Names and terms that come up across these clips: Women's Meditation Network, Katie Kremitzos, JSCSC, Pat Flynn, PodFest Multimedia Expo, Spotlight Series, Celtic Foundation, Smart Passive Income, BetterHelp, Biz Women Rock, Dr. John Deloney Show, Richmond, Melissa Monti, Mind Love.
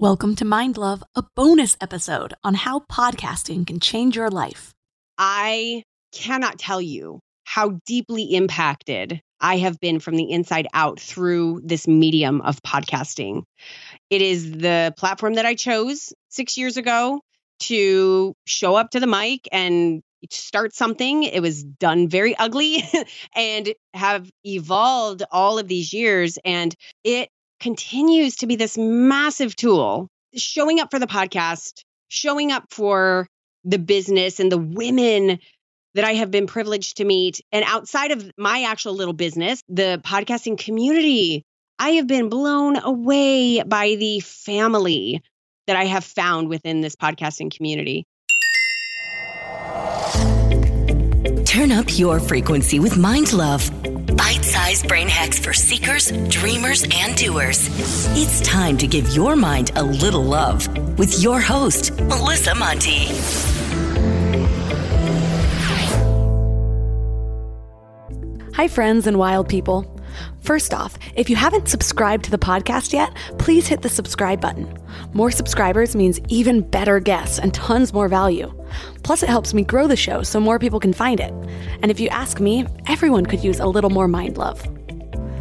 Welcome to Mind Love, a bonus episode on how podcasting can change your life. I cannot tell you how deeply impacted I have been from the inside out through this medium of podcasting. It is the platform that I chose 6 years ago to show up to the mic and start something. It was done very ugly and have evolved all of these years. And it continues to be this massive tool, showing up for the podcast, showing up for the business and the women that I have been privileged to meet. And outside of my actual little business, the podcasting community, I have been blown away by the family that I have found within this podcasting community. Turn up your frequency with Mind Love. Bite-sized brain hacks for seekers, dreamers, and doers. It's time to give your mind a little love with your host, Melissa Monti. Hi, friends and wild people. First off, if you haven't subscribed to the podcast yet, please hit the subscribe button. More subscribers means even better guests and tons more value. Plus, it helps me grow the show so more people can find it. And if you ask me, everyone could use a little more mind love.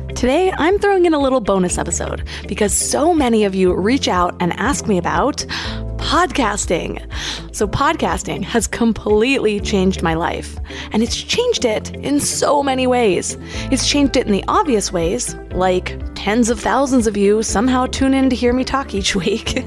Today, I'm throwing in a little bonus episode because so many of you reach out and ask me about podcasting. So podcasting has completely changed my life, and it's changed it in so many ways. It's changed it in the obvious ways, like tens of thousands of you somehow tune in to hear me talk each week.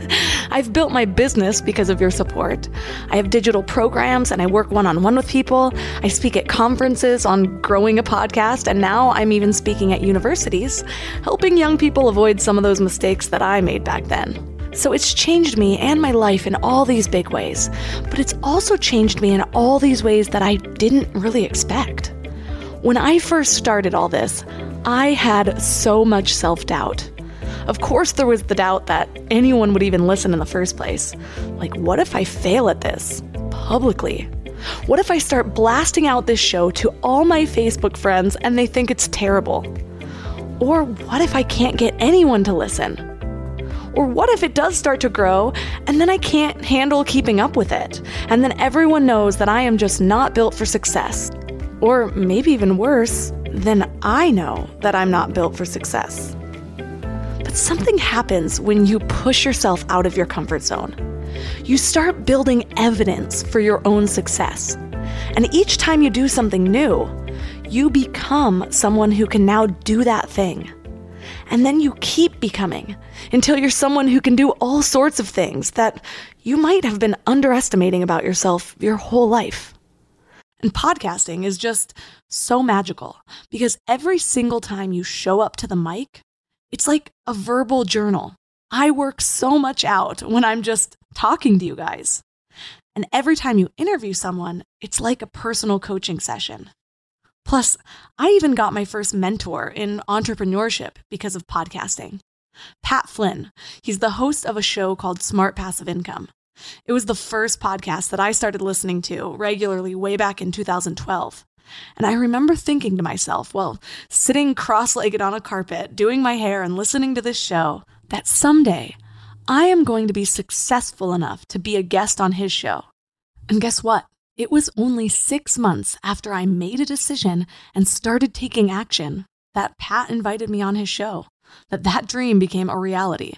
I've built my business because of your support. I have digital programs and I work one-on-one with people. I speak at conferences on growing a podcast, and now I'm even speaking at universities, helping young people avoid some of those mistakes that I made back then. So it's changed me and my life in all these big ways, but it's also changed me in all these ways that I didn't really expect. When I first started all this, I had so much self-doubt. Of course, there was the doubt that anyone would even listen in the first place. Like, what if I fail at this publicly? What if I start blasting out this show to all my Facebook friends and they think it's terrible? Or what if I can't get anyone to listen? Or what if it does start to grow and then I can't handle keeping up with it? And then everyone knows that I am just not built for success. Or maybe even worse, then I know that I'm not built for success. But something happens when you push yourself out of your comfort zone. You start building evidence for your own success. And each time you do something new, you become someone who can now do that thing. And then you keep becoming until you're someone who can do all sorts of things that you might have been underestimating about yourself your whole life. And podcasting is just so magical because every single time you show up to the mic, it's like a verbal journal. I work so much out when I'm just talking to you guys. And every time you interview someone, it's like a personal coaching session. Plus, I even got my first mentor in entrepreneurship because of podcasting. Pat Flynn. He's the host of a show called Smart Passive Income. It was the first podcast that I started listening to regularly way back in 2012. And I remember thinking to myself, well, sitting cross-legged on a carpet, doing my hair and listening to this show, that someday I am going to be successful enough to be a guest on his show. And guess what? It was only 6 months after I made a decision and started taking action that Pat invited me on his show, that dream became a reality.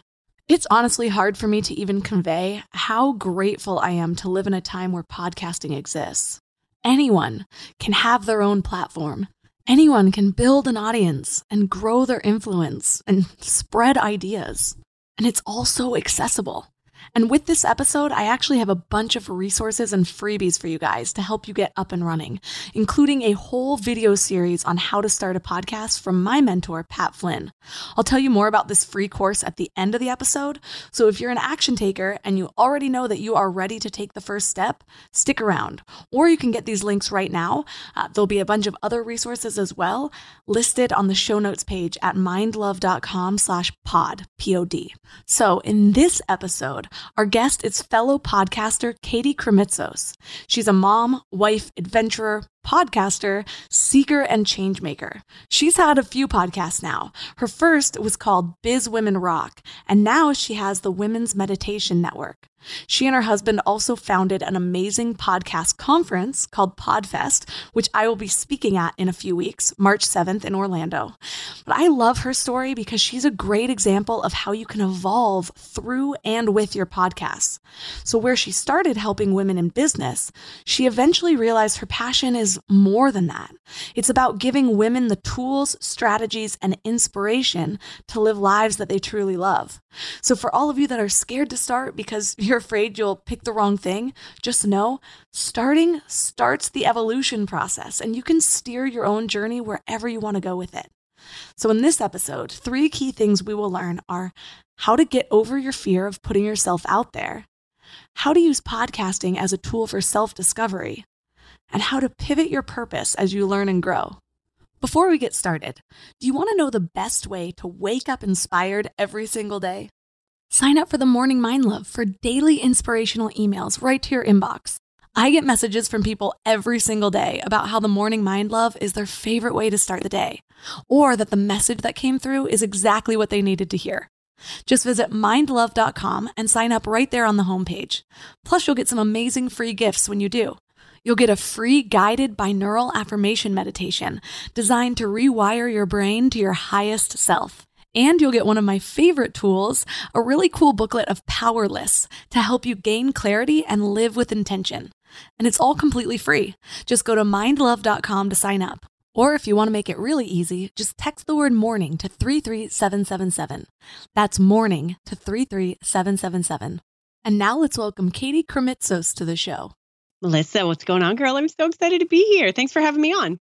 It's honestly hard for me to even convey how grateful I am to live in a time where podcasting exists. Anyone can have their own platform. Anyone can build an audience and grow their influence and spread ideas. And it's all so accessible. And with this episode, I actually have a bunch of resources and freebies for you guys to help you get up and running, including a whole video series on how to start a podcast from my mentor, Pat Flynn. I'll tell you more about this free course at the end of the episode. So if you're an action taker and you already know that you are ready to take the first step, stick around. Or you can get these links right now. There'll be a bunch of other resources as well listed on the show notes page at mindlove.com/pod, P-O-D. So in this episode, our guest is fellow podcaster Katie Kremitzos. She's a mom, wife, adventurer, podcaster, seeker, and change maker. She's had a few podcasts now. Her first was called Biz Women Rock, and now she has the Women's Meditation Network. She and her husband also founded an amazing podcast conference called PodFest, which I will be speaking at in a few weeks, March 7th in Orlando. But I love her story because she's a great example of how you can evolve through and with your podcasts. So where she started helping women in business, she eventually realized her passion is more than that. It's about giving women the tools, strategies, and inspiration to live lives that they truly love. So for all of you that are scared to start because you're afraid you'll pick the wrong thing, just know starting starts the evolution process, and you can steer your own journey wherever you want to go with it. So in this episode, three key things we will learn are how to get over your fear of putting yourself out there, how to use podcasting as a tool for self-discovery, and how to pivot your purpose as you learn and grow. Before we get started, do you want to know the best way to wake up inspired every single day? Sign up for the Morning Mind Love for daily inspirational emails right to your inbox. I get messages from people every single day about how the Morning Mind Love is their favorite way to start the day, or that the message that came through is exactly what they needed to hear. Just visit mindlove.com and sign up right there on the homepage. Plus, you'll get some amazing free gifts when you do. You'll get a free guided binaural affirmation meditation designed to rewire your brain to your highest self. And you'll get one of my favorite tools, a really cool booklet of power lists to help you gain clarity and live with intention. And it's all completely free. Just go to mindlove.com to sign up. Or if you want to make it really easy, just text the word morning to 33777. That's morning to 33777. And now let's welcome Katie Kremitzos to the show. Melissa, what's going on, girl? I'm so excited to be here. Thanks for having me on.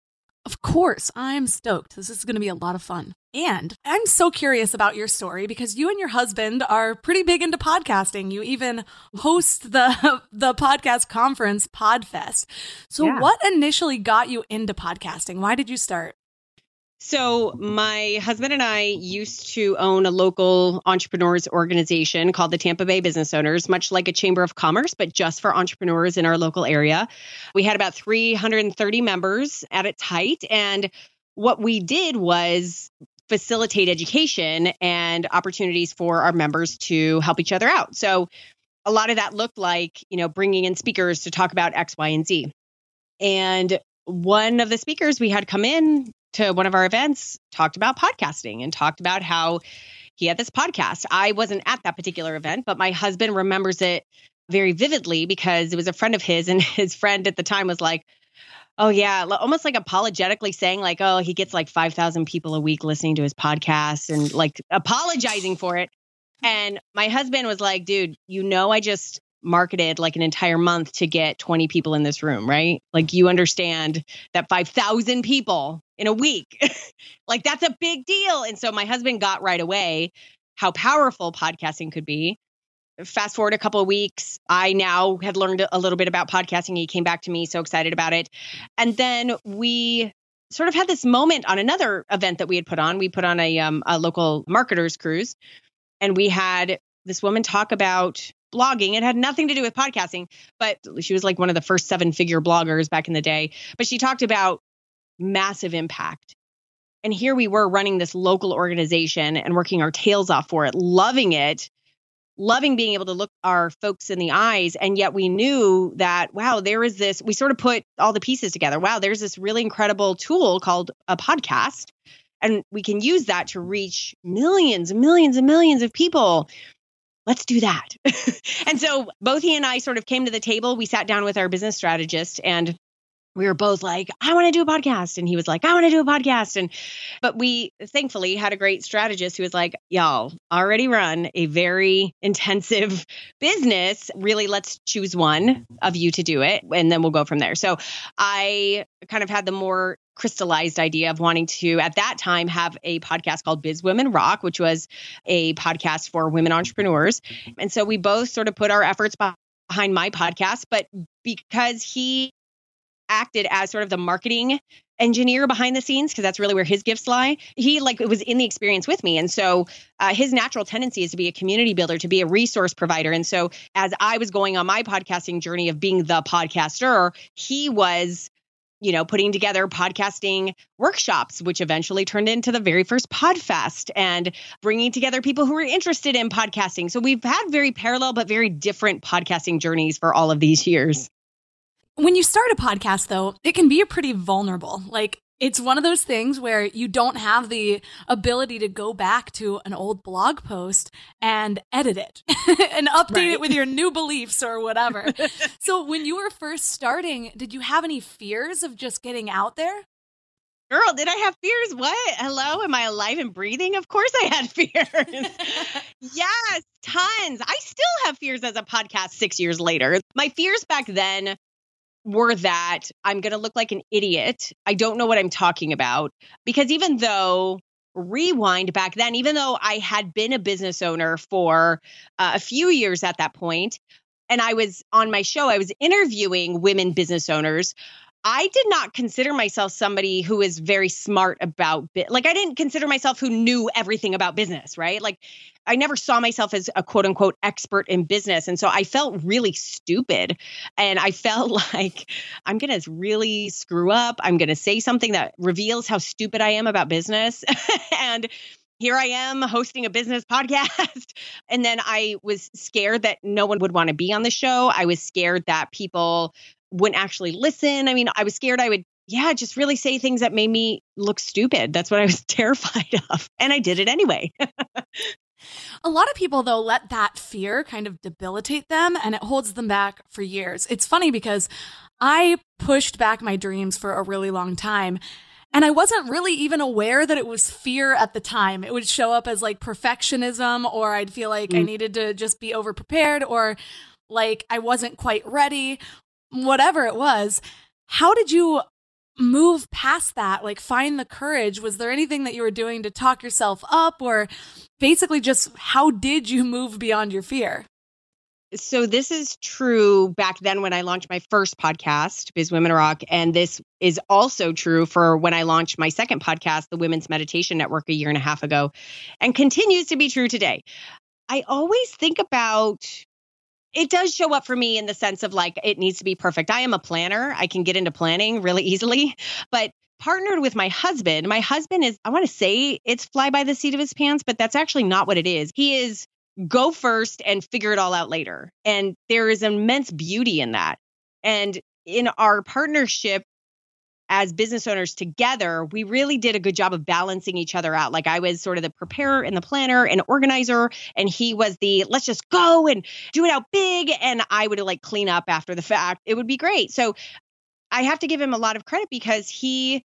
Of course, I'm stoked. This is going to be a lot of fun. And I'm so curious about your story because you and your husband are pretty big into podcasting. You even host the podcast conference PodFest. So What initially got you into podcasting? Why did you start? So my husband and I used to own a local entrepreneurs organization called the Tampa Bay Business Owners, much like a Chamber of Commerce, but just for entrepreneurs in our local area. We had about 330 members at its height. And what we did was facilitate education and opportunities for our members to help each other out. So a lot of that looked like, you know, bringing in speakers to talk about X, Y, and Z. And one of the speakers we had come in to one of our events talked about podcasting and talked about how he had this podcast. I wasn't at that particular event, but my husband remembers it very vividly because it was a friend of his, and his friend at the time was like, oh yeah, almost like apologetically saying like, oh, he gets like 5,000 people a week listening to his podcast and like apologizing for it. And my husband was like, dude, you know, I just marketed like an entire month to get 20 people in this room, right? Like you understand that 5,000 people in a week, like that's a big deal. And so my husband got right away how powerful podcasting could be. Fast forward a couple of weeks, I now had learned a little bit about podcasting. He came back to me so excited about it. And then we sort of had this moment on another event that we had put on. We put on a local marketers cruise, and we had this woman talk about blogging. It had nothing to do with podcasting, but she was like one of the first 7-figure bloggers back in the day. But she talked about massive impact. And here we were running this local organization and working our tails off for it, loving being able to look our folks in the eyes. And yet we knew that, wow, there is this, we sort of put all the pieces together. Wow, there's this really incredible tool called a podcast. And we can use that to reach millions and millions and millions of people. Let's do that. And so both he and I sort of came to the table. We sat down with our business strategist and we were both like, I want to do a podcast. And he was like, I want to do a podcast. But we thankfully had a great strategist who was like, y'all already run a very intensive business. Really, let's choose one of you to do it. And then we'll go from there. So I kind of had the more crystallized idea of wanting to, at that time, have a podcast called Biz Women Rock, which was a podcast for women entrepreneurs. And so we both sort of put our efforts behind my podcast, but because he acted as sort of the marketing engineer behind the scenes, because that's really where his gifts lie. He was in the experience with me. And so his natural tendency is to be a community builder, to be a resource provider. And so as I was going on my podcasting journey of being the podcaster, he was, you know, putting together podcasting workshops, which eventually turned into the very first PodFest, and bringing together people who were interested in podcasting. So we've had very parallel, but very different podcasting journeys for all of these years. When you start a podcast, though, it can be pretty vulnerable. It's one of those things where you don't have the ability to go back to an old blog post and edit it and update it with your new beliefs or whatever. So when you were first starting, did you have any fears of just getting out there? Girl, did I have fears? What? Hello? Am I alive and breathing? Of course I had fears. Yes, tons. I still have fears as a podcast 6 years later. My fears back then were that I'm going to look like an idiot. I don't know what I'm talking about. Because even though, rewind back then, even though I had been a business owner for a few years at that point, and I was on my show, I was interviewing women business owners, I did not consider myself somebody who is very smart about it. I didn't consider myself who knew everything about business, right? I never saw myself as a quote unquote expert in business. And so I felt really stupid. And I felt like I'm going to really screw up. I'm going to say something that reveals how stupid I am about business. And here I am hosting a business podcast. And then I was scared that no one would want to be on the show. I was scared that people wouldn't actually listen. I mean, I was scared I would, just really say things that made me look stupid. That's what I was terrified of. And I did it anyway. A lot of people, though, let that fear kind of debilitate them, and it holds them back for years. It's funny because I pushed back my dreams for a really long time. And I wasn't really even aware that it was fear at the time. It would show up as perfectionism, or I'd feel like I needed to just be overprepared, or I wasn't quite ready. Whatever it was, how did you move past that? Find the courage? Was there anything that you were doing to talk yourself up, or basically just how did you move beyond your fear? So this is true back then when I launched my first podcast, Biz Women Rock. And this is also true for when I launched my second podcast, the Women's Meditation Network, a year and a half ago, and continues to be true today. I always think about it does show up for me in the sense of it needs to be perfect. I am a planner. I can get into planning really easily, but partnered with my husband is, I want to say it's fly by the seat of his pants, but that's actually not what it is. He is go first and figure it all out later. And there is immense beauty in that. And in our partnership as business owners together, we really did a good job of balancing each other out. I was sort of the preparer and the planner and organizer, and he was the let's just go and do it out big. And I would clean up after the fact. It would be great. So I have to give him a lot of credit because he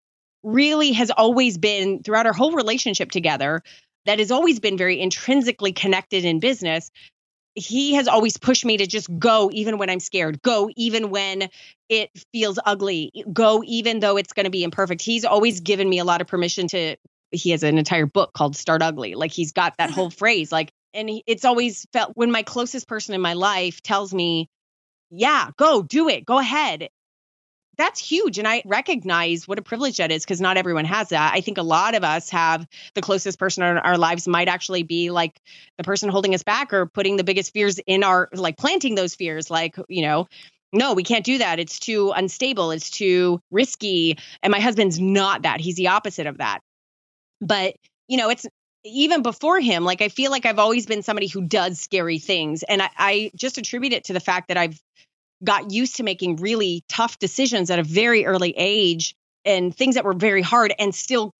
really has always been throughout our whole relationship together that has always been very intrinsically connected in business. He has always pushed me to just go even when I'm scared, go even when it feels ugly, go even though it's going to be imperfect. He's always given me a lot of permission to, he has an entire book called Start Ugly. He's got that whole phrase, and it's always felt when my closest person in my life tells me, go do it, go ahead. That's huge. And I recognize what a privilege that is because not everyone has that. I think a lot of us have the closest person in our lives might actually be the person holding us back or putting the biggest fears in our, planting those fears. No, we can't do that. It's too unstable. It's too risky. And my husband's not that. He's the opposite of that. But, it's even before him, I feel like I've always been somebody who does scary things. And I just attribute it to the fact that I've got used to making really tough decisions at a very early age and things that were very hard and still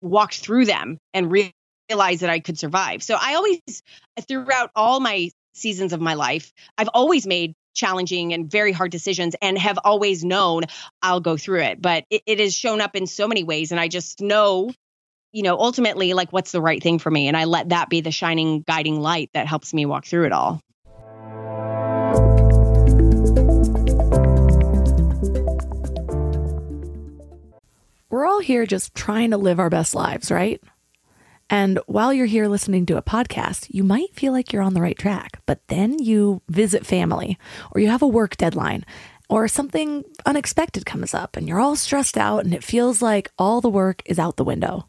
walked through them and realized that I could survive. So I always, throughout all my seasons of my life, I've always made challenging and very hard decisions and have always known I'll go through it. But it has shown up in so many ways. And I just know, you know, ultimately, like, what's the right thing for me? And I let that be the shining, guiding light that helps me walk through it all. We're all here just trying to live our best lives, right? And while you're here listening to a podcast, you might feel like you're on the right track, but then you visit family, or you have a work deadline, or something unexpected comes up, and you're all stressed out, and it feels like all the work is out the window.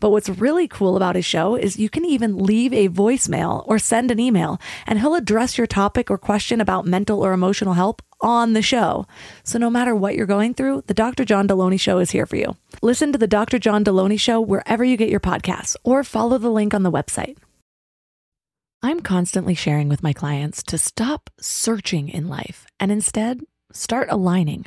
But what's really cool about his show is you can even leave a voicemail or send an email, and he'll address your topic or question about mental or emotional health on the show. So no matter what you're going through, the Dr. John Deloney Show is here for you. Listen to the Dr. John Deloney Show wherever you get your podcasts, or follow the link on the website. I'm constantly sharing with my clients to stop searching in life and instead start aligning.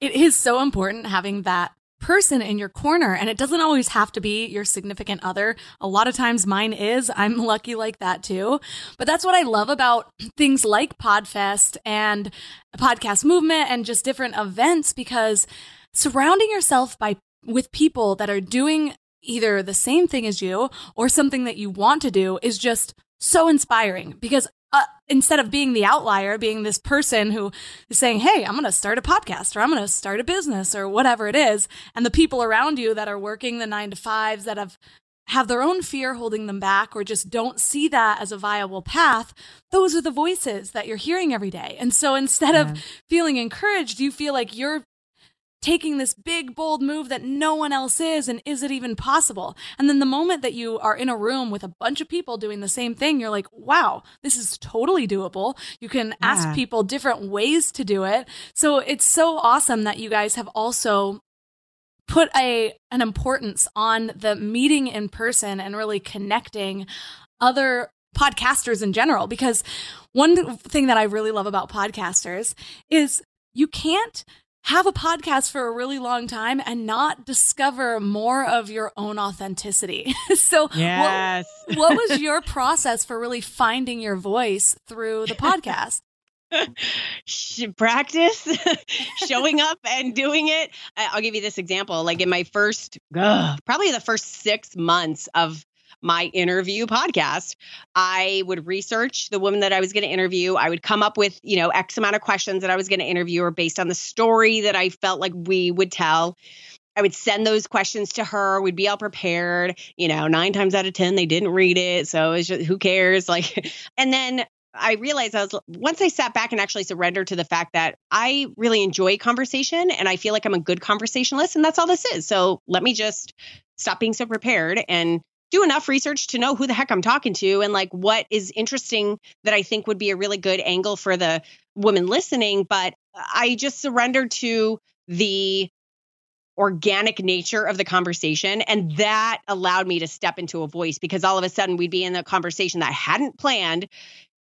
It is so important having that person in your corner, and it doesn't always have to be your significant other. A lot of times mine is. I'm lucky like that too. But that's what I love about things like PodFest and a podcast movement and just different events, because surrounding yourself with people that are doing either the same thing as you or something that you want to do is just so inspiring, because instead of being the outlier, being this person who is saying, hey, I'm going to start a podcast, or I'm going to start a business, or whatever it is, and the people around you that are working the 9-to-5s that have their own fear holding them back, or just don't see that as a viable path, those are the voices that you're hearing every day. And so instead of feeling encouraged, you feel like you're taking this big, bold move that no one else is, and is it even possible? And then the moment that you are in a room with a bunch of people doing the same thing, you're like, wow, this is totally doable. You can ask people different ways to do it. So it's so awesome that you guys have also put an importance on the meeting in person and really connecting other podcasters in general, because one thing that I really love about podcasters is you can't have a podcast for a really long time and not discover more of your own authenticity. So yes. what was your process for really finding your voice through the podcast? Practice, showing up and doing it. I'll give you this example. Like in my probably the first 6 months of my interview podcast, I would research the woman that I was going to interview. I would come up with, you know, X amount of questions that I was going to interview her based on the story that I felt like we would tell. I would send those questions to her. We'd be all prepared. You know, 9 times out of 10, they didn't read it. So it's just, who cares? Like, and then I realized once I sat back and actually surrendered to the fact that I really enjoy conversation and I feel like I'm a good conversationalist, and that's all this is. So let me just stop being so prepared and do enough research to know who the heck I'm talking to and like what is interesting that I think would be a really good angle for the woman listening. But I just surrendered to the organic nature of the conversation. And that allowed me to step into a voice, because all of a sudden we'd be in a conversation that I hadn't planned.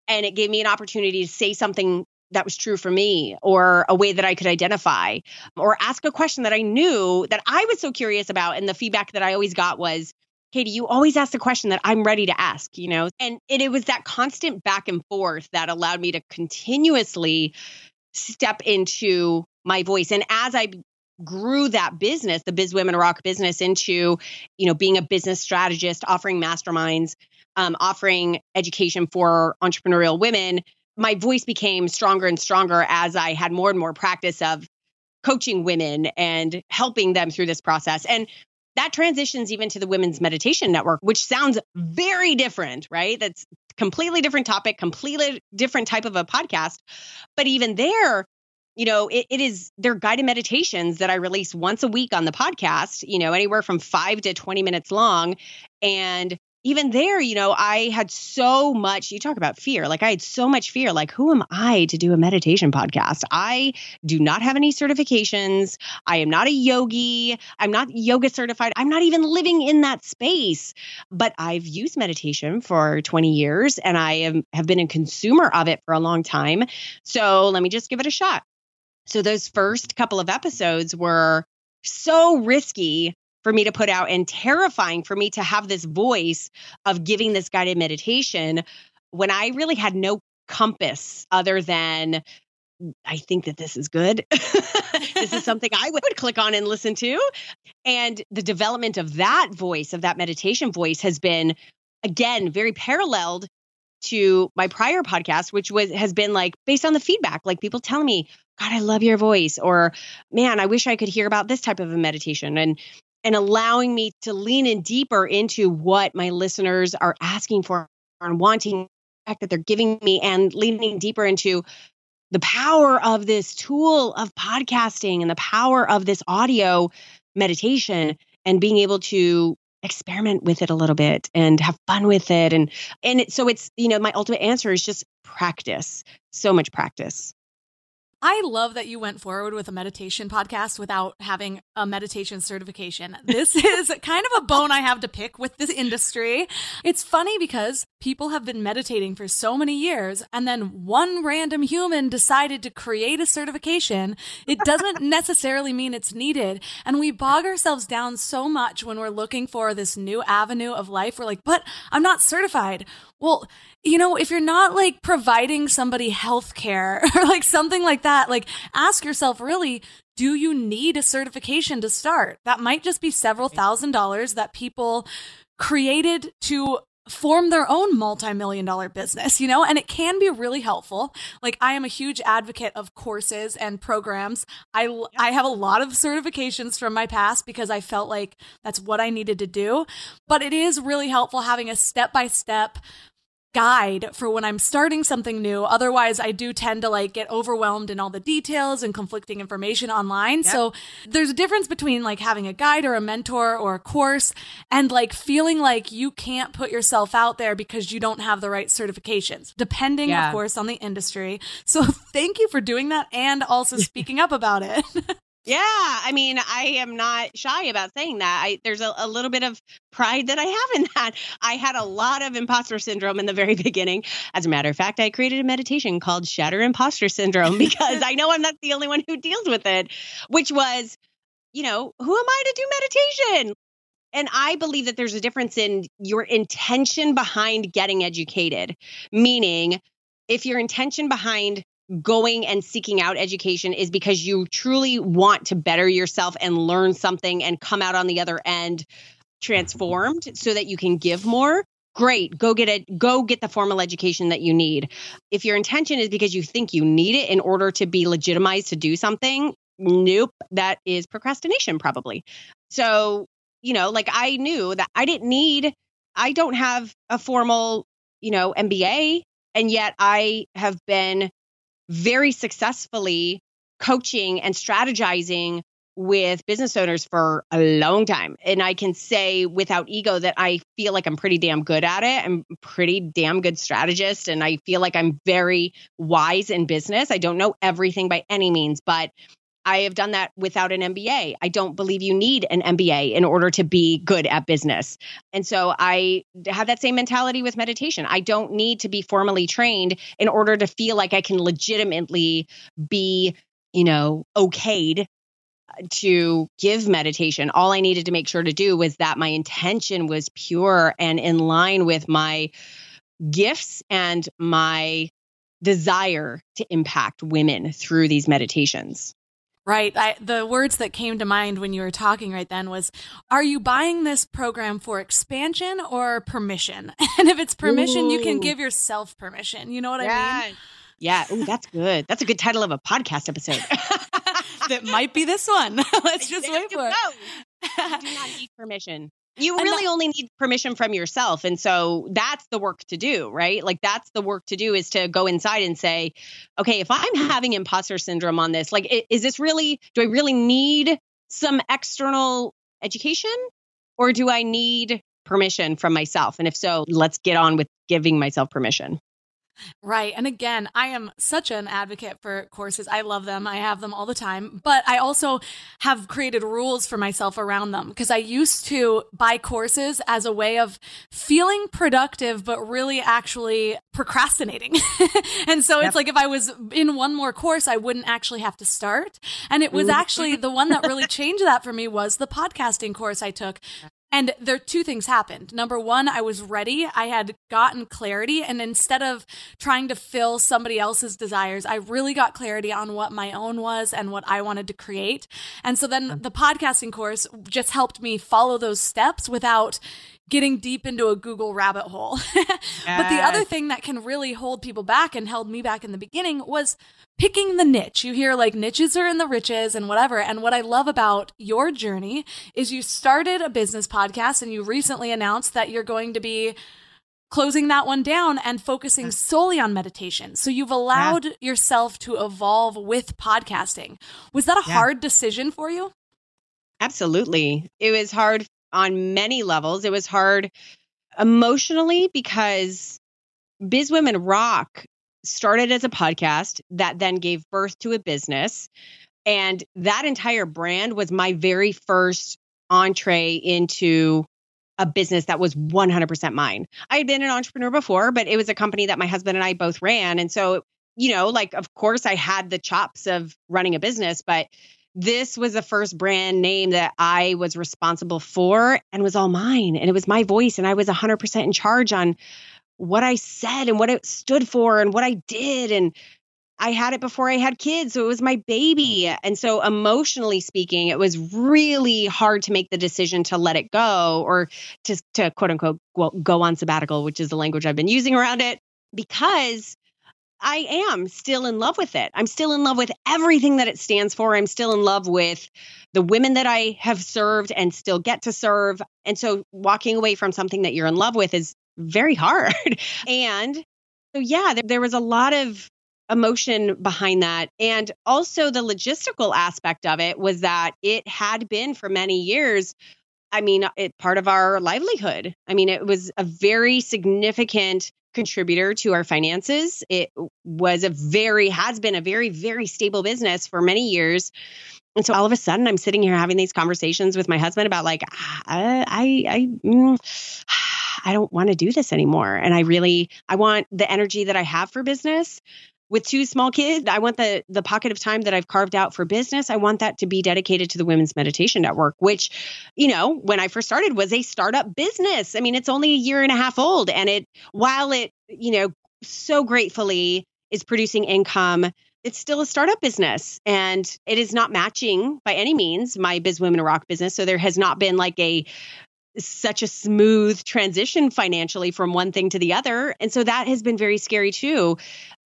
And it gave me an opportunity to say something that was true for me, or a way that I could identify, or ask a question that I knew that I was so curious about. And the feedback that I always got was, Katie, you always ask the question that I'm ready to ask, you know? And it was that constant back and forth that allowed me to continuously step into my voice. And as I grew that business, the Biz Women Rock business, into, you know, being a business strategist, offering masterminds, offering education for entrepreneurial women, my voice became stronger and stronger as I had more and more practice of coaching women and helping them through this process. And that transitions even to the Women's Meditation Network, which sounds very different, right? That's completely different topic, completely different type of a podcast. But even there, you know, they're guided meditations that I release once a week on the podcast, you know, anywhere from 5 to 20 minutes long. And even there, you know, I had so much, you talk about fear, like I had so much fear, like who am I to do a meditation podcast? I do not have any certifications. I am not a yogi. I'm not yoga certified. I'm not even living in that space, but I've used meditation for 20 years and I have been a consumer of it for a long time. So let me just give it a shot. So those first couple of episodes were so risky for me to put out and terrifying for me to have this voice of giving this guided meditation when I really had no compass other than, I think that this is good. This is something I would click on and listen to. And the development of that voice, of that meditation voice, has been, again, very paralleled to my prior podcast, which has been like based on the feedback, like people telling me, God, I love your voice, or man, I wish I could hear about this type of a meditation, and allowing me to lean in deeper into what my listeners are asking for and wanting, the fact that they're giving me, and leaning deeper into the power of this tool of podcasting and the power of this audio meditation, and being able to experiment with it a little bit and have fun with it. So it's, you know, my ultimate answer is just practice. So much practice. I love that you went forward with a meditation podcast without having a meditation certification. This is kind of a bone I have to pick with this industry. It's funny because people have been meditating for so many years, and then one random human decided to create a certification. It doesn't necessarily mean it's needed. And we bog ourselves down so much when we're looking for this new avenue of life. We're like, but I'm not certified. Well, you know, if you're not like providing somebody healthcare or like something like that, like ask yourself, really, do you need a certification to start? That might just be several $1,000s that people created to form their own multi-million-dollar business, you know, and it can be really helpful. Like I am a huge advocate of courses and programs. I have a lot of certifications from my past because I felt like that's what I needed to do. But it is really helpful having a step-by-step guide for when I'm starting something new. Otherwise, I do tend to like get overwhelmed in all the details and conflicting information online. Yep. So there's a difference between like having a guide or a mentor or a course and like feeling like you can't put yourself out there because you don't have the right certifications, depending, of course, on the industry. So thank you for doing that and also speaking up about it. Yeah. I mean, I am not shy about saying that. There's a little bit of pride that I have in that. I had a lot of imposter syndrome in the very beginning. As a matter of fact, I created a meditation called Shatter Imposter Syndrome because I know I'm not the only one who deals with it, which was, you know, who am I to do meditation? And I believe that there's a difference in your intention behind getting educated, meaning if your intention behind going and seeking out education is because you truly want to better yourself and learn something and come out on the other end transformed so that you can give more, great, go get the formal education that you need. If your intention is because you think you need it in order to be legitimized to do something, nope, that is procrastination probably. So, you know, like I knew that I didn't need, I don't have a formal, you know, MBA. And yet I have been very successfully coaching and strategizing with business owners for a long time. And I can say without ego that I feel like I'm pretty damn good at it. I'm a pretty damn good strategist. And I feel like I'm very wise in business. I don't know everything by any means, but I have done that without an MBA. I don't believe you need an MBA in order to be good at business. And so I have that same mentality with meditation. I don't need to be formally trained in order to feel like I can legitimately be, you know, okayed to give meditation. All I needed to make sure to do was that my intention was pure and in line with my gifts and my desire to impact women through these meditations. Right. The words that came to mind when you were talking right then was, are you buying this program for expansion or permission? And if it's permission, you can give yourself permission. You know what I mean? Yeah. Ooh, that's good. That's a good title of a podcast episode. That might be this one. Let's just wait for it. You do not need permission. You really only need permission from yourself. And so that's the work to do, right? Like that's the work to do is to go inside and say, okay, if I'm having imposter syndrome on this, like, is this really, do I really need some external education or do I need permission from myself? And if so, let's get on with giving myself permission. Right. And again, I am such an advocate for courses. I love them. I have them all the time. But I also have created rules for myself around them because I used to buy courses as a way of feeling productive, but really actually procrastinating. And so it's like if I was in one more course, I wouldn't actually have to start. And it was actually the one that really changed that for me was the podcasting course I took. And there two things happened. Number one, I was ready. I had gotten clarity. And instead of trying to fill somebody else's desires, I really got clarity on what my own was and what I wanted to create. And so then the podcasting course just helped me follow those steps without getting deep into a Google rabbit hole. But the other thing that can really hold people back and held me back in the beginning was picking the niche. You hear like niches are in the riches and whatever. And what I love about your journey is you started a business podcast and you recently announced that you're going to be closing that one down and focusing solely on meditation. So you've allowed yourself to evolve with podcasting. Was that a hard decision for you? Absolutely. It was hard on many levels. It was hard emotionally because Biz Women Rock started as a podcast that then gave birth to a business. And that entire brand was my very first entree into a business that was 100% mine. I had been an entrepreneur before, but it was a company that my husband and I both ran. And so, you know, like, of course I had the chops of running a business, but this was the first brand name that I was responsible for and was all mine. And it was my voice. And I was 100% in charge on what I said and what it stood for and what I did. And I had it before I had kids. So it was my baby. And so emotionally speaking, it was really hard to make the decision to let it go or to quote unquote, go on sabbatical, which is the language I've been using around it, because I am still in love with it. I'm still in love with everything that it stands for. I'm still in love with the women that I have served and still get to serve. And so walking away from something that you're in love with is very hard. And so, yeah, there was a lot of emotion behind that. And also the logistical aspect of it was that it had been for many years, I mean, part of our livelihood. I mean, it was a very significant contributor to our finances. It was has been a very, very stable business for many years. And so all of a sudden I'm sitting here having these conversations with my husband about like, I don't want to do this anymore. And I want the energy that I have for business with two small kids. I want the pocket of time that I've carved out for business. I want that to be dedicated to the Women's Meditation Network, which, you know, when I first started was a startup business. I mean, it's only a year and a half old. And while it, you know, so gratefully is producing income, it's still a startup business. And it is not matching by any means my Biz Women Rock business. So there has not been like such a smooth transition financially from one thing to the other. And so that has been very scary too.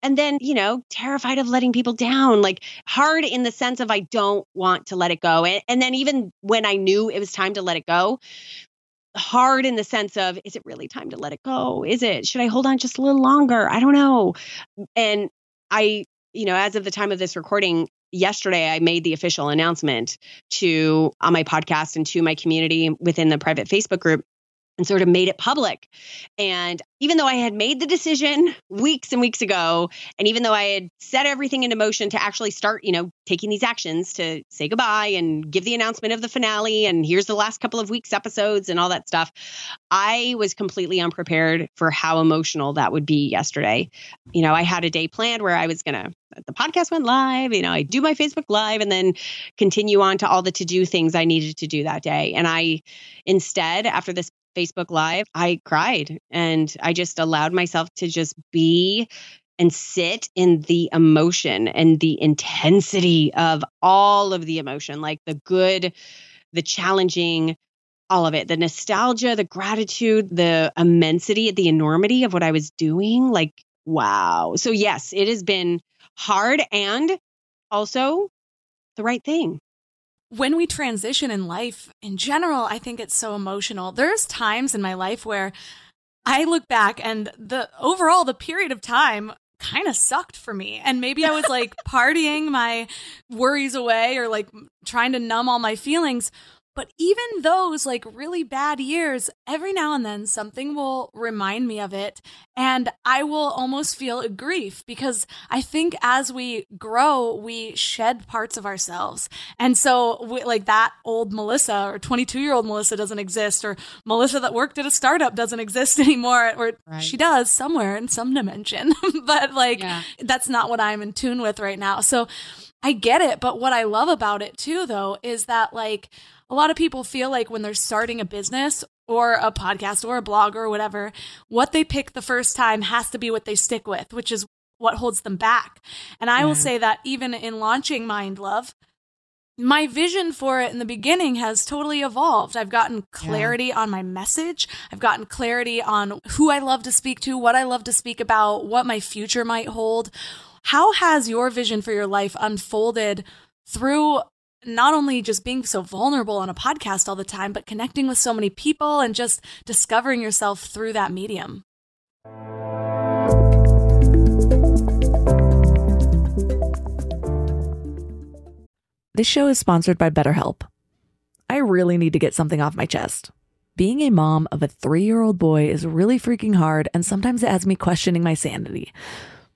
And then, you know, terrified of letting people down, like hard in the sense of I don't want to let it go. And then even when I knew it was time to let it go, hard in the sense of, is it really time to let it go? Is it? Should I hold on just a little longer? I don't know. And I, you know, as of the time of this recording, yesterday, I made the official announcement to on my podcast and to my community within the private Facebook group, and sort of made it public. And even though I had made the decision weeks and weeks ago, and even though I had set everything into motion to actually start, you know, taking these actions to say goodbye and give the announcement of the finale, and here's the last couple of weeks episodes and all that stuff, I was completely unprepared for how emotional that would be yesterday. You know, I had a day planned where I was the podcast went live, you know, I do my Facebook live and then continue on to all the to-do things I needed to do that day. And I, instead, after this Facebook Live, I cried and I just allowed myself to just be and sit in the emotion and the intensity of all of the emotion, like the good, the challenging, all of it, the nostalgia, the gratitude, the immensity, the enormity of what I was doing. Like, wow. So yes, it has been hard and also the right thing. When we transition in life in general, I think it's so emotional. There's times in my life where I look back and the period of time kind of sucked for me. And maybe I was like partying my worries away or like trying to numb all my feelings. But even those like really bad years, every now and then something will remind me of it. And I will almost feel a grief because I think as we grow, we shed parts of ourselves. And so like that old Melissa or 22-year-old Melissa doesn't exist, or Melissa that worked at a startup doesn't exist anymore, or She does somewhere in some dimension. But like, That's not what I'm in tune with right now. So I get it. But what I love about it too, though, is that like a lot of people feel like when they're starting a business or a podcast or a blog or whatever, what they pick the first time has to be what they stick with, which is what holds them back. And I will say that even in launching Mind Love, my vision for it in the beginning has totally evolved. I've gotten clarity on my message. I've gotten clarity on who I love to speak to, what I love to speak about, what my future might hold. How has your vision for your life unfolded through not only just being so vulnerable on a podcast all the time, but connecting with so many people and just discovering yourself through that medium? This show is sponsored by BetterHelp. I really need to get something off my chest. Being a mom of a 3-year-old boy is really freaking hard, and sometimes it has me questioning my sanity.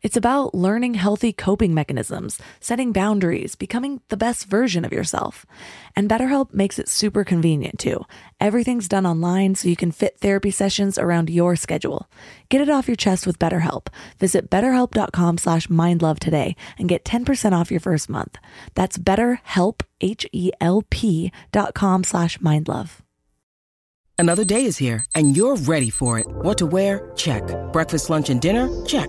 It's about learning healthy coping mechanisms, setting boundaries, becoming the best version of yourself. And BetterHelp makes it super convenient too. Everything's done online so you can fit therapy sessions around your schedule. Get it off your chest with BetterHelp. Visit betterhelp.com/mindlove today and get 10% off your first month. That's BetterHelp, HELP.com/mindlove. Another day is here and you're ready for it. What to wear? Check. Breakfast, lunch, and dinner? Check.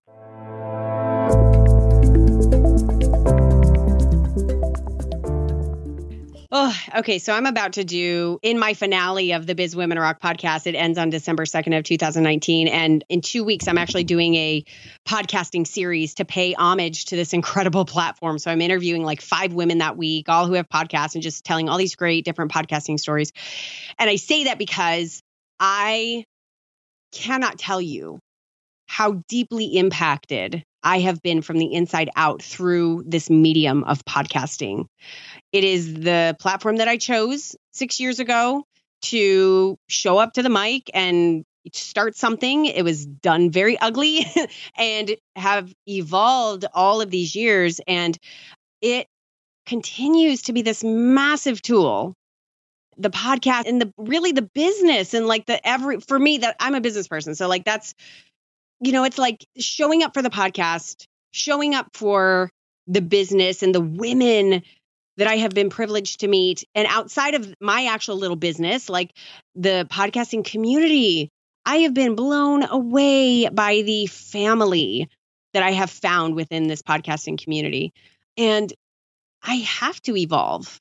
Oh, okay. So I'm about to do in my finale of the Biz Women Rock podcast. It ends on December 2nd of 2019. And in 2 weeks, I'm actually doing a podcasting series to pay homage to this incredible platform. So I'm interviewing like 5 women that week, all who have podcasts, and just telling all these great different podcasting stories. And I say that because I cannot tell you how deeply impacted I have been from the inside out through this medium of podcasting. It is the platform that I chose 6 years ago to show up to the mic and start something. It was done very ugly and have evolved all of these years. And it continues to be this massive tool, the podcast and the really the business and like the for me that I'm a business person. So like that's, you know, it's like showing up for the podcast, showing up for the business and the women that I have been privileged to meet. And outside of my actual little business, like the podcasting community, I have been blown away by the family that I have found within this podcasting community. And I have to evolve.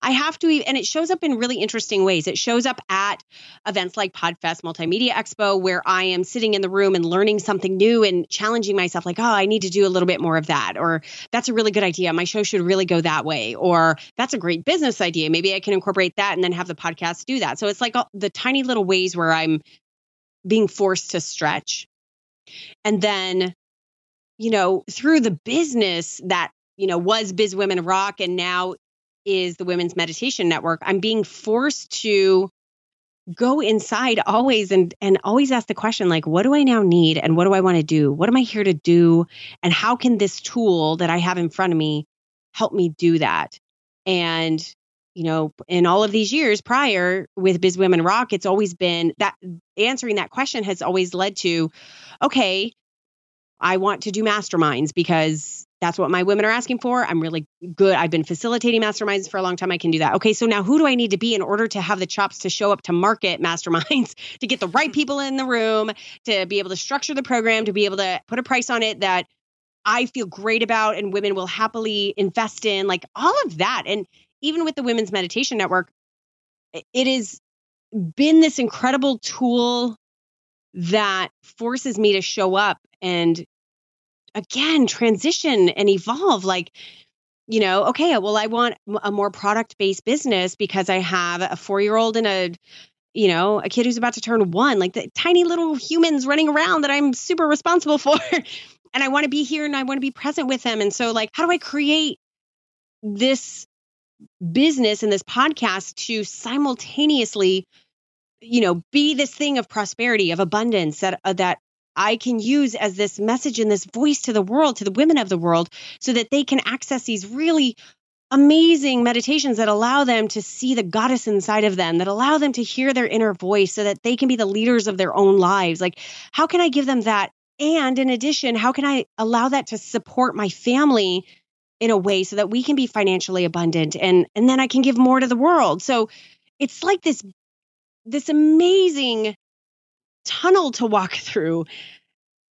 I have to, and it shows up in really interesting ways. It shows up at events like PodFest Multimedia Expo, where I am sitting in the room and learning something new and challenging myself like, oh, I need to do a little bit more of that. Or that's a really good idea. My show should really go that way. Or that's a great business idea. Maybe I can incorporate that and then have the podcast do that. So it's like all the tiny little ways where I'm being forced to stretch. And then, you know, through the business that, you know, was Biz Women Rock and now is the Women's Meditation Network, I'm being forced to go inside always and always ask the question, like, what do I now need? And what do I want to do? What am I here to do? And how can this tool that I have in front of me help me do that? And, you know, in all of these years prior with Biz Women Rock, it's always been that answering that question has always led to, okay, I want to do masterminds because that's what my women are asking for. I'm really good. I've been facilitating masterminds for a long time. I can do that. Okay, so now who do I need to be in order to have the chops to show up to market masterminds, to get the right people in the room, to be able to structure the program, to be able to put a price on it that I feel great about and women will happily invest in, like all of that. And even with the Women's Meditation Network, it has been this incredible tool that forces me to show up and again, transition and evolve. Like, you know, okay, well, I want a more product-based business because I have a 4-year-old and a, you know, a kid who's about to turn 1, like the tiny little humans running around that I'm super responsible for. And I want to be here and I want to be present with them. And so like, how do I create this business and this podcast to simultaneously, you know, be this thing of prosperity, of abundance that I can use as this message and this voice to the world, to the women of the world, so that they can access these really amazing meditations that allow them to see the goddess inside of them, that allow them to hear their inner voice so that they can be the leaders of their own lives. Like, how can I give them that? And in addition, how can I allow that to support my family in a way so that we can be financially abundant and then I can give more to the world? So it's like this amazing tunnel to walk through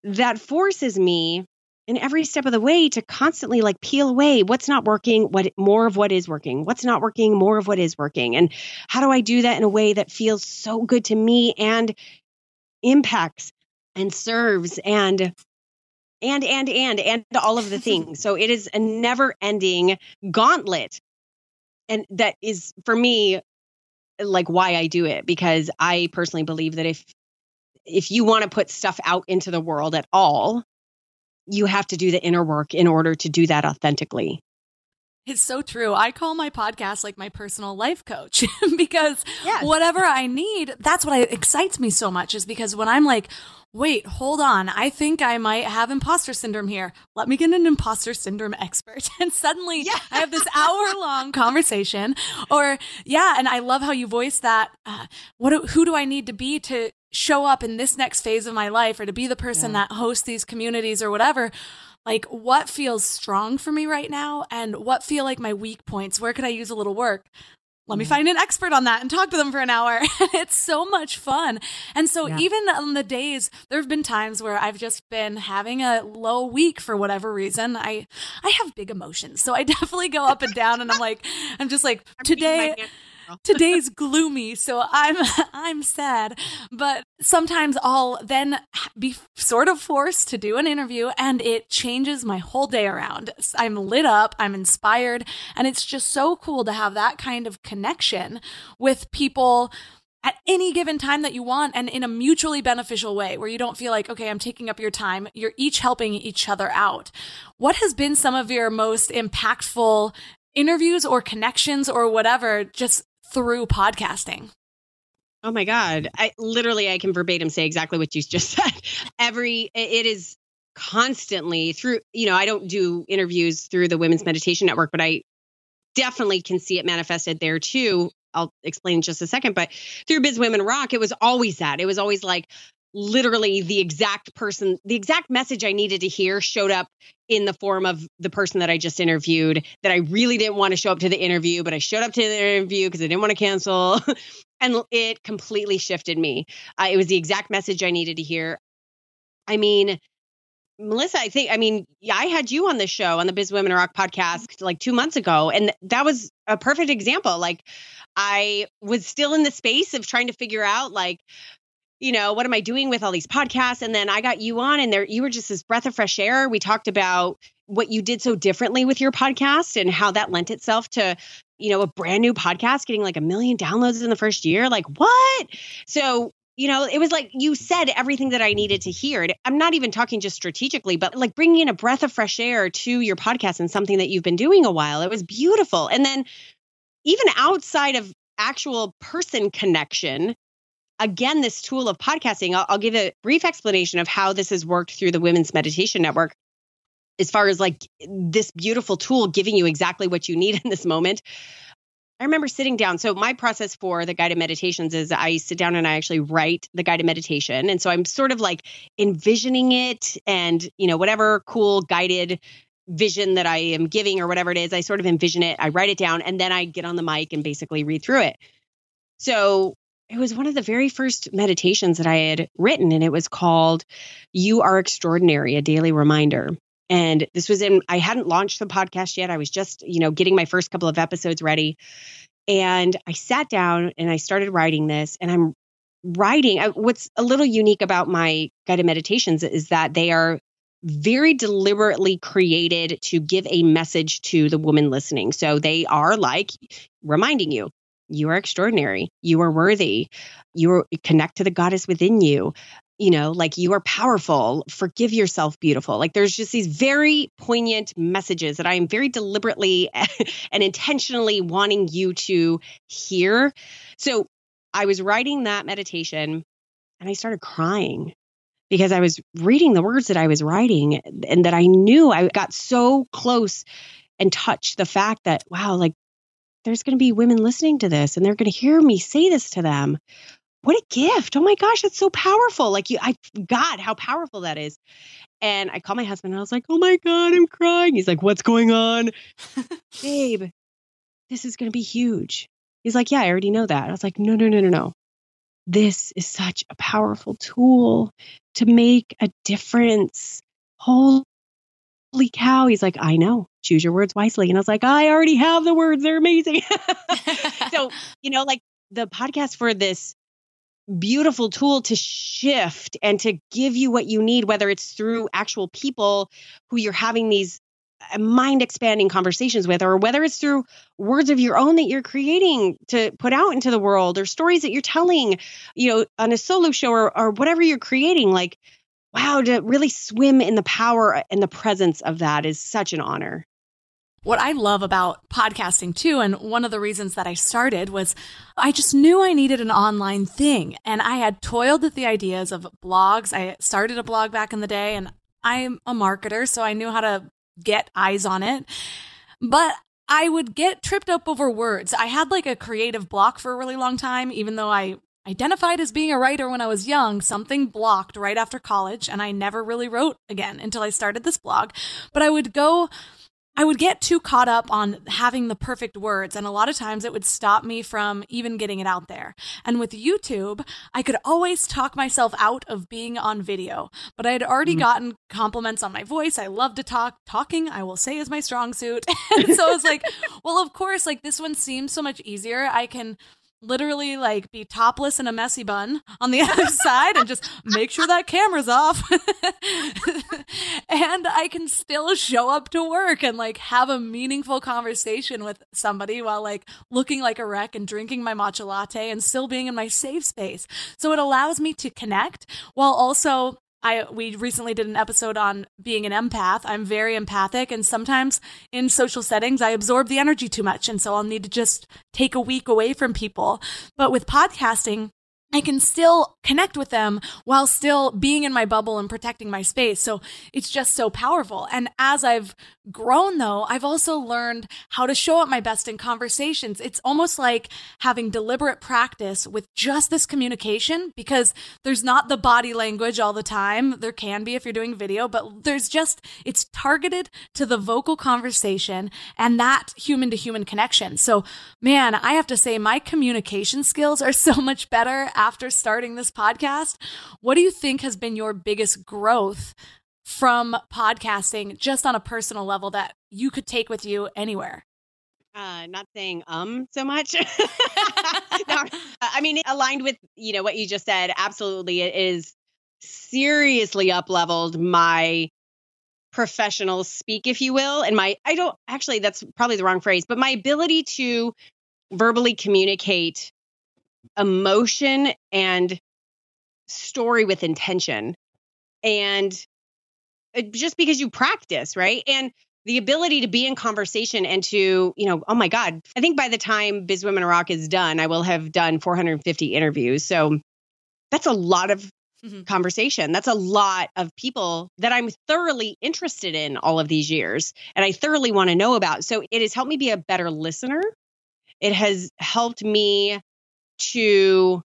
that forces me in every step of the way to constantly like peel away what's not working, more of what is working, what's not working, more of what is working. And how do I do that in a way that feels so good to me and impacts and serves and all of the things. So it is a never ending gauntlet. And that is for me, like why I do it, because I personally believe that if you want to put stuff out into the world at all, you have to do the inner work in order to do that authentically. It's so true. I call my podcast like my personal life coach because whatever I need, that's what excites me so much, is because when I'm like, wait, hold on, I think I might have imposter syndrome here. Let me get an imposter syndrome expert. And suddenly I have this hour-long conversation. Or, and I love how you voice that. Who do I need to be to show up in this next phase of my life, or to be the person that hosts these communities or whatever? Like, what feels strong for me right now? And what feel like my weak points? Where could I use a little work? Let me find an expert on that and talk to them for an hour. It's so much fun. And so even on the days, there have been times where I've just been having a low week for whatever reason. I have big emotions. So I definitely go up and down, and I'm just like, today's gloomy. So I'm sad, but sometimes I'll then be sort of forced to do an interview, and it changes my whole day around. I'm lit up, I'm inspired, and it's just so cool to have that kind of connection with people at any given time that you want and in a mutually beneficial way where you don't feel like, okay, I'm taking up your time. You're each helping each other out. What has been some of your most impactful interviews or connections or whatever just through podcasting? Oh my God. I can verbatim say exactly what you just said. It is constantly through, I don't do interviews through the Women's Meditation Network, but I definitely can see it manifested there too. I'll explain in just a second, but through Biz Women Rock, it was always that. It was always like literally the exact person, the exact message I needed to hear showed up in the form of the person that I just interviewed that I really didn't want to show up to the interview, but I showed up to the interview because I didn't want to cancel. And it completely shifted me. It was the exact message I needed to hear. I mean, Melissa, I had you on the show on the Biz Women Rock podcast like 2 months ago. And that was a perfect example. Like I was still in the space of trying to figure out what am I doing with all these podcasts? And then I got you on and you were just this breath of fresh air. We talked about what you did so differently with your podcast and how that lent itself to, a brand new podcast getting like 1 million downloads in the first year. Like what? So, it was like you said everything that I needed to hear. And I'm not even talking just strategically, but like bringing in a breath of fresh air to your podcast and something that you've been doing a while. It was beautiful. And then even outside of actual person connection, again, this tool of podcasting, I'll give a brief explanation of how this has worked through the Women's Meditation Network. As far as like this beautiful tool giving you exactly what you need in this moment. I remember sitting down. So my process for the guided meditations is I sit down and I actually write the guided meditation. And so I'm sort of like envisioning it and, whatever cool guided vision that I am giving or whatever it is, I sort of envision it, I write it down, and then I get on the mic and basically read through it. So it was one of the very first meditations that I had written, and it was called You Are Extraordinary, a Daily Reminder. And this was I hadn't launched the podcast yet. I was just, getting my first couple of episodes ready. And I sat down and I started writing this. And I'm writing. What's a little unique about my guided meditations is that they are very deliberately created to give a message to the woman listening. So they are like reminding you, you are extraordinary. You are worthy. Connect to the goddess within you. You are powerful, forgive yourself, beautiful. Like there's just these very poignant messages that I am very deliberately and intentionally wanting you to hear. So I was writing that meditation and I started crying because I was reading the words that I was writing and that I knew I got so close and touched the fact that, wow, like there's going to be women listening to this and they're going to hear me say this to them. What a gift. Oh my gosh, that's so powerful. I forgot how powerful that is. And I called my husband and I was like, oh my God, I'm crying. He's like, what's going on? Babe, this is going to be huge. He's like, yeah, I already know that. I was like, no. This is such a powerful tool to make a difference. Holy cow. He's like, I know. Choose your words wisely. And I was like, I already have the words. They're amazing. So, the podcast for this beautiful tool to shift and to give you what you need, whether it's through actual people who you're having these mind expanding conversations with, or whether it's through words of your own that you're creating to put out into the world, or stories that you're telling, on a solo show or whatever you're creating, like, wow, to really swim in the power and the presence of that is such an honor. What I love about podcasting too, and one of the reasons that I started was I just knew I needed an online thing. And I had toiled at the ideas of blogs. I started a blog back in the day and I'm a marketer, so I knew how to get eyes on it. But I would get tripped up over words. I had like a creative block for a really long time, even though I identified as being a writer when I was young, something blocked right after college. And I never really wrote again until I started this blog. But I would get too caught up on having the perfect words, and a lot of times it would stop me from even getting it out there. And with YouTube, I could always talk myself out of being on video, but I had already gotten compliments on my voice. I love to talk. Talking, I will say, is my strong suit. And so I was like, well, of course, like this one seems so much easier. I can literally like be topless in a messy bun on the other side and just make sure that camera's off. And I can still show up to work and like have a meaningful conversation with somebody while like looking like a wreck and drinking my matcha latte and still being in my safe space. So it allows me to connect while also we recently did an episode on being an empath. I'm very empathic, and sometimes in social settings, I absorb the energy too much, and so I'll need to just take a week away from people. But with podcasting, I can still connect with them while still being in my bubble and protecting my space. So it's just so powerful. And as I've grown, though, I've also learned how to show up my best in conversations. It's almost like having deliberate practice with just this communication, because there's not the body language all the time. There can be if you're doing video, but there's just, it's targeted to the vocal conversation and that human to human connection. So man, I have to say my communication skills are so much better after starting this podcast. What do you think has been your biggest growth from podcasting, just on a personal level, that you could take with you anywhere? Not saying so much. No, I mean, aligned with, you know, what you just said. Absolutely. It is seriously up-leveled my professional speak, if you will. And that's probably the wrong phrase, but my ability to verbally communicate emotion and story with intention. And just because you practice, right? And the ability to be in conversation and to, you know, oh my God, I think by the time Biz Women Rock is done, I will have done 450 interviews. So that's a lot of conversation. That's a lot of people that I'm thoroughly interested in all of these years and I thoroughly want to know about. So it has helped me be a better listener. It has helped me to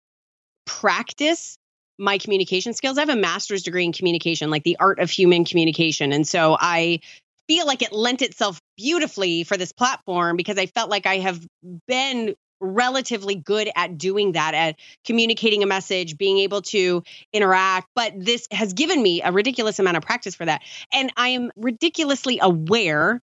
practice my communication skills. I have a master's degree in communication, like the art of human communication. And so I feel like it lent itself beautifully for this platform because I felt like I have been relatively good at doing that, at communicating a message, being able to interact. But this has given me a ridiculous amount of practice for that. And I am ridiculously aware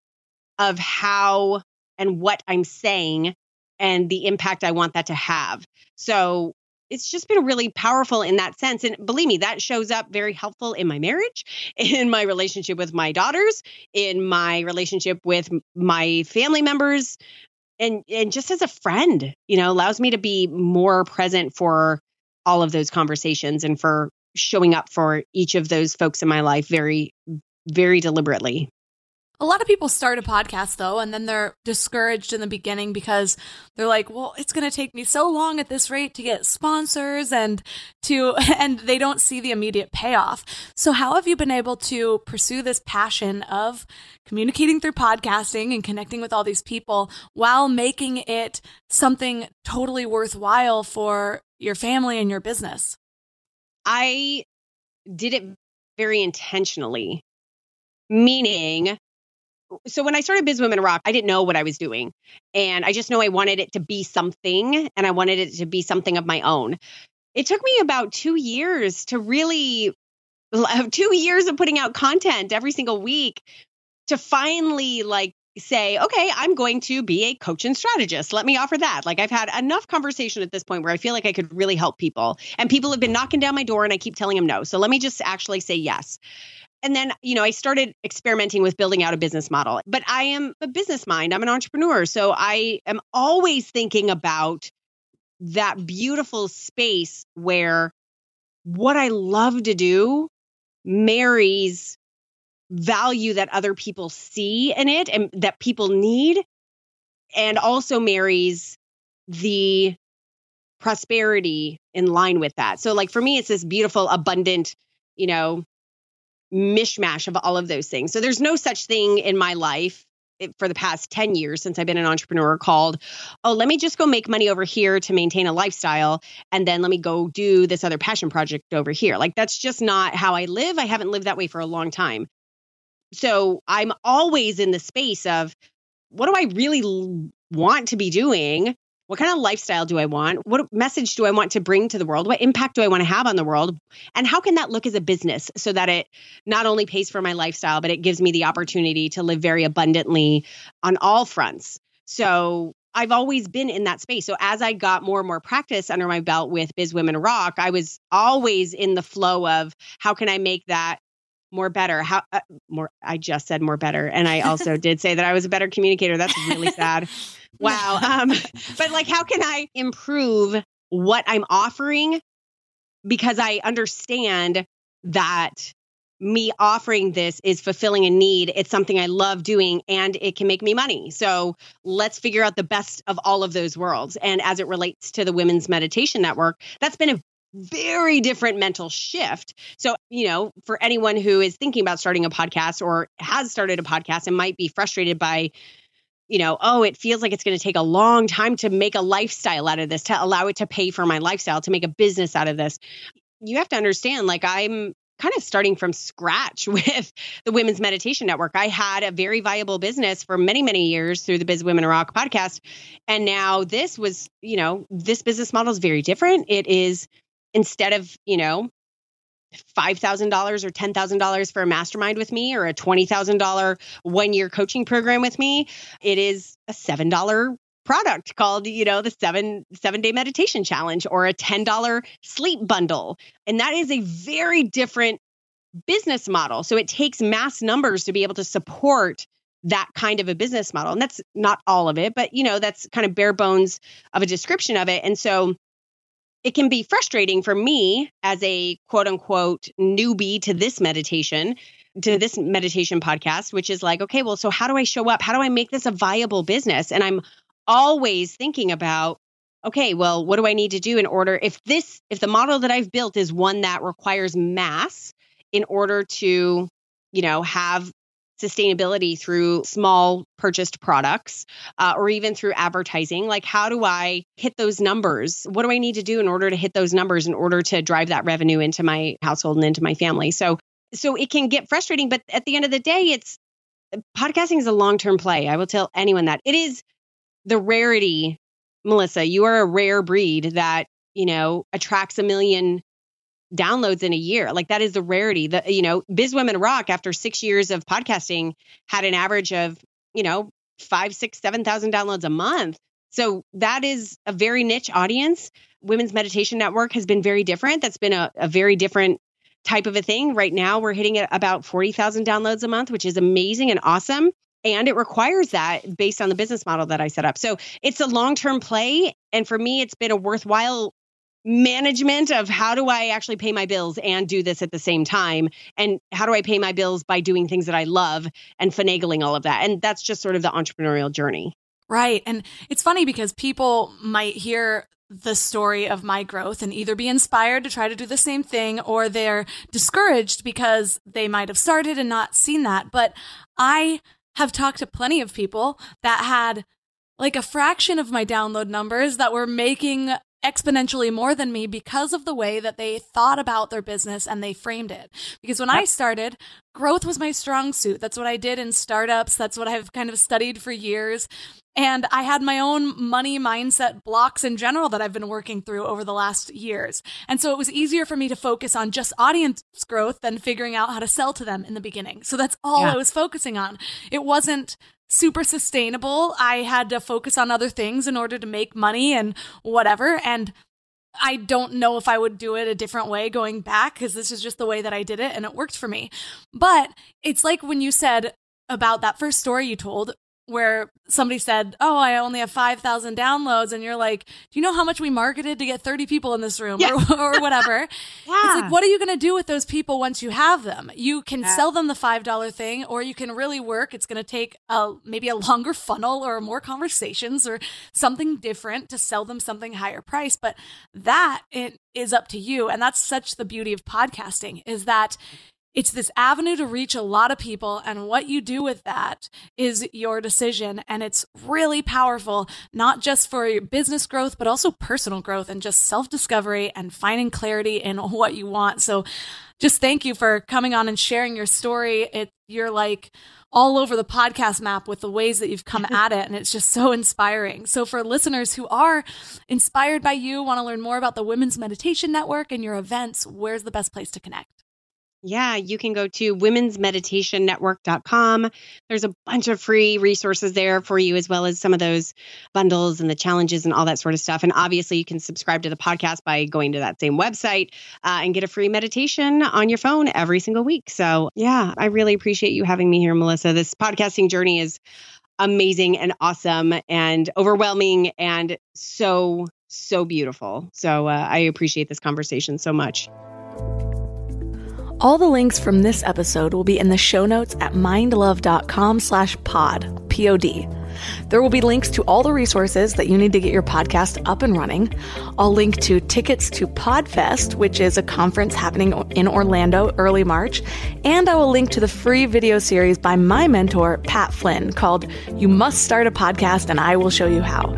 of how and what I'm saying and the impact I want that to have. So it's just been really powerful in that sense. And believe me, that shows up very helpful in my marriage, in my relationship with my daughters, in my relationship with my family members, and just as a friend, you know, allows me to be more present for all of those conversations and for showing up for each of those folks in my life very, very deliberately. A lot of people start a podcast, though, and then they're discouraged in the beginning because they're like, well, it's going to take me so long at this rate to get sponsors and they don't see the immediate payoff. So how have you been able to pursue this passion of communicating through podcasting and connecting with all these people while making it something totally worthwhile for your family and your business? I did it very intentionally, meaning... So when I started Biz Women Rock, I didn't know what I was doing. And I just know I wanted it to be something, and I wanted it to be something of my own. It took me about 2 years to really, 2 years of putting out content every single week to finally like say, okay, I'm going to be a coach and strategist. Let me offer that. Like I've had enough conversation at this point where I feel like I could really help people, and people have been knocking down my door and I keep telling them no. So let me just actually say yes. And then, you know, I started experimenting with building out a business model, but I am a business mind. I'm an entrepreneur. So I am always thinking about that beautiful space where what I love to do marries value that other people see in it and that people need, and also marries the prosperity in line with that. So like for me, it's this beautiful, abundant, you know, mishmash of all of those things. So there's no such thing in my life for the past 10 years since I've been an entrepreneur called, oh, let me just go make money over here to maintain a lifestyle, and then let me go do this other passion project over here. Like that's just not how I live. I haven't lived that way for a long time. So I'm always in the space of what do I really want to be doing? What kind of lifestyle do I want? What message do I want to bring to the world? What impact do I want to have on the world? And how can that look as a business so that it not only pays for my lifestyle, but it gives me the opportunity to live very abundantly on all fronts? So I've always been in that space. So as I got more and more practice under my belt with Biz Women Rock, I was always in the flow of how can I make that more better? How more? I just said more better. And I also did say that I was a better communicator. That's really sad. Wow. But like, how can I improve what I'm offering? Because I understand that me offering this is fulfilling a need. It's something I love doing and it can make me money. So let's figure out the best of all of those worlds. And as it relates to the Women's Meditation Network, that's been a very different mental shift. So, for anyone who is thinking about starting a podcast or has started a podcast and might be frustrated by, it feels like it's going to take a long time to make a lifestyle out of this, to allow it to pay for my lifestyle, to make a business out of this. You have to understand, like, I'm kind of starting from scratch with the Women's Meditation Network. I had a very viable business for many, many years through the Biz Women Rock podcast. And now this was, this business model is very different. It is, instead of, $5,000 or $10,000 for a mastermind with me or a $20,000 one-year coaching program with me, it is a $7 product called, the seven-day meditation challenge or a $10 sleep bundle. And that is a very different business model. So it takes mass numbers to be able to support that kind of a business model. And that's not all of it, but that's kind of bare bones of a description of it. And so it can be frustrating for me as a quote unquote newbie to this meditation, podcast, which is like, okay, well, so how do I show up? How do I make this a viable business? And I'm always thinking about, okay, well, what do I need to do in order, if the model that I've built is one that requires mass in order to, have sustainability through small purchased products, or even through advertising. Like, how do I hit those numbers? What do I need to do in order to hit those numbers in order to drive that revenue into my household and into my family? So it can get frustrating, but at the end of the day, podcasting is a long-term play. I will tell anyone that. It is the rarity, Melissa, you are a rare breed that, attracts 1 million downloads in a year. Like, that is the rarity. Biz Women Rock, after 6 years of podcasting, had an average of, 5,000, 6,000, 7,000 downloads a month. So that is a very niche audience. Women's Meditation Network has been very different. That's been a very different type of a thing. Right now, we're hitting at about 40,000 downloads a month, which is amazing and awesome. And it requires that based on the business model that I set up. So it's a long-term play. And for me, it's been a worthwhile management of how do I actually pay my bills and do this at the same time? And how do I pay my bills by doing things that I love and finagling all of that? And that's just sort of the entrepreneurial journey. Right. And it's funny because people might hear the story of my growth and either be inspired to try to do the same thing, or they're discouraged because they might have started and not seen that. But I have talked to plenty of people that had like a fraction of my download numbers that were making exponentially more than me because of the way that they thought about their business and they framed it. Because when I started, growth was my strong suit. That's what I did in startups. That's what I've kind of studied for years. And I had my own money mindset blocks in general that I've been working through over the last years. And so it was easier for me to focus on just audience growth than figuring out how to sell to them in the beginning. So that's all I was focusing on. It wasn't super sustainable. I had to focus on other things in order to make money and whatever. And I don't know if I would do it a different way going back, because this is just the way that I did it and it worked for me. But it's like when you said about that first story you told where somebody said, oh, I only have 5,000 downloads. And you're like, do you know how much we marketed to get 30 people in this room or whatever? It's like, what are you going to do with those people once you have them? You can sell them the $5 thing, or you can really work. It's going to take maybe a longer funnel or more conversations or something different to sell them something higher price. But that it is up to you. And that's such the beauty of podcasting, is that it's this avenue to reach a lot of people, and what you do with that is your decision. And it's really powerful, not just for your business growth, but also personal growth and just self-discovery and finding clarity in what you want. So just thank you for coming on and sharing your story. You're like all over the podcast map with the ways that you've come at it. And it's just so inspiring. So for listeners who are inspired by you, want to learn more about the Women's Meditation Network and your events, where's the best place to connect? Yeah, you can go to womensmeditationnetwork.com. There's a bunch of free resources there for you, as well as some of those bundles and the challenges and all that sort of stuff. And obviously, you can subscribe to the podcast by going to that same website and get a free meditation on your phone every single week. So yeah, I really appreciate you having me here, Melissa. This podcasting journey is amazing and awesome and overwhelming and so beautiful. So I appreciate this conversation so much. All the links from this episode will be in the show notes at mindlove.com/pod, P-O-D. There will be links to all the resources that you need to get your podcast up and running. I'll link to tickets to PodFest, which is a conference happening in Orlando early March. And I will link to the free video series by my mentor, Pat Flynn, called You Must Start a Podcast and I Will Show You How.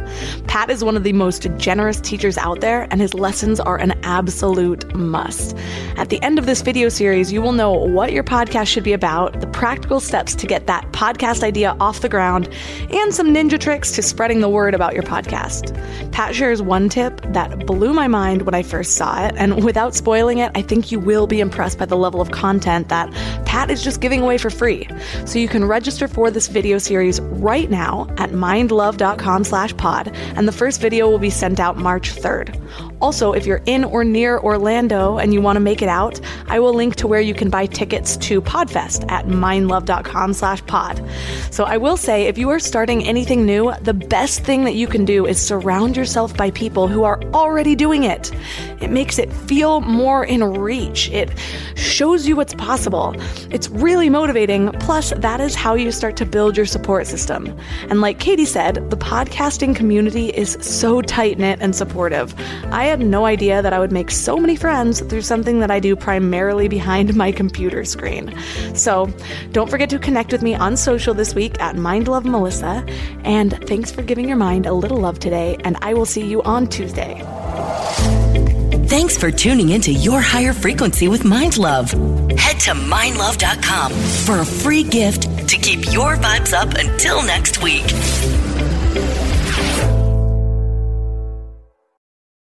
Pat is one of the most generous teachers out there, and his lessons are an absolute must. At the end of this video series, you will know what your podcast should be about, the practical steps to get that podcast idea off the ground, and some ninja tricks to spreading the word about your podcast. Pat shares one tip that blew my mind when I first saw it, and without spoiling it, I think you will be impressed by the level of content that Pat is just giving away for free. So you can register for this video series right now at mindlove.com/pod, and the first video will be sent out March 3rd. Also, if you're in or near Orlando and you want to make it out, I will link to where you can buy tickets to PodFest at mindlove.com/pod. So I will say, if you are starting anything new, the best thing that you can do is surround yourself by people who are already doing it. It makes it feel more in reach. It shows you what's possible. It's really motivating. Plus, that is how you start to build your support system. And like Katie said, the podcasting community is so tight-knit and supportive. I had no idea that I would make so many friends through something that I do primarily behind my computer screen. So don't forget to connect with me on social this week at MindLoveMelissa. And thanks for giving your mind a little love today. And I will see you on Tuesday. Thanks for tuning into Your Higher Frequency with Mind Love. Head to mindlove.com for a free gift to keep your vibes up until next week.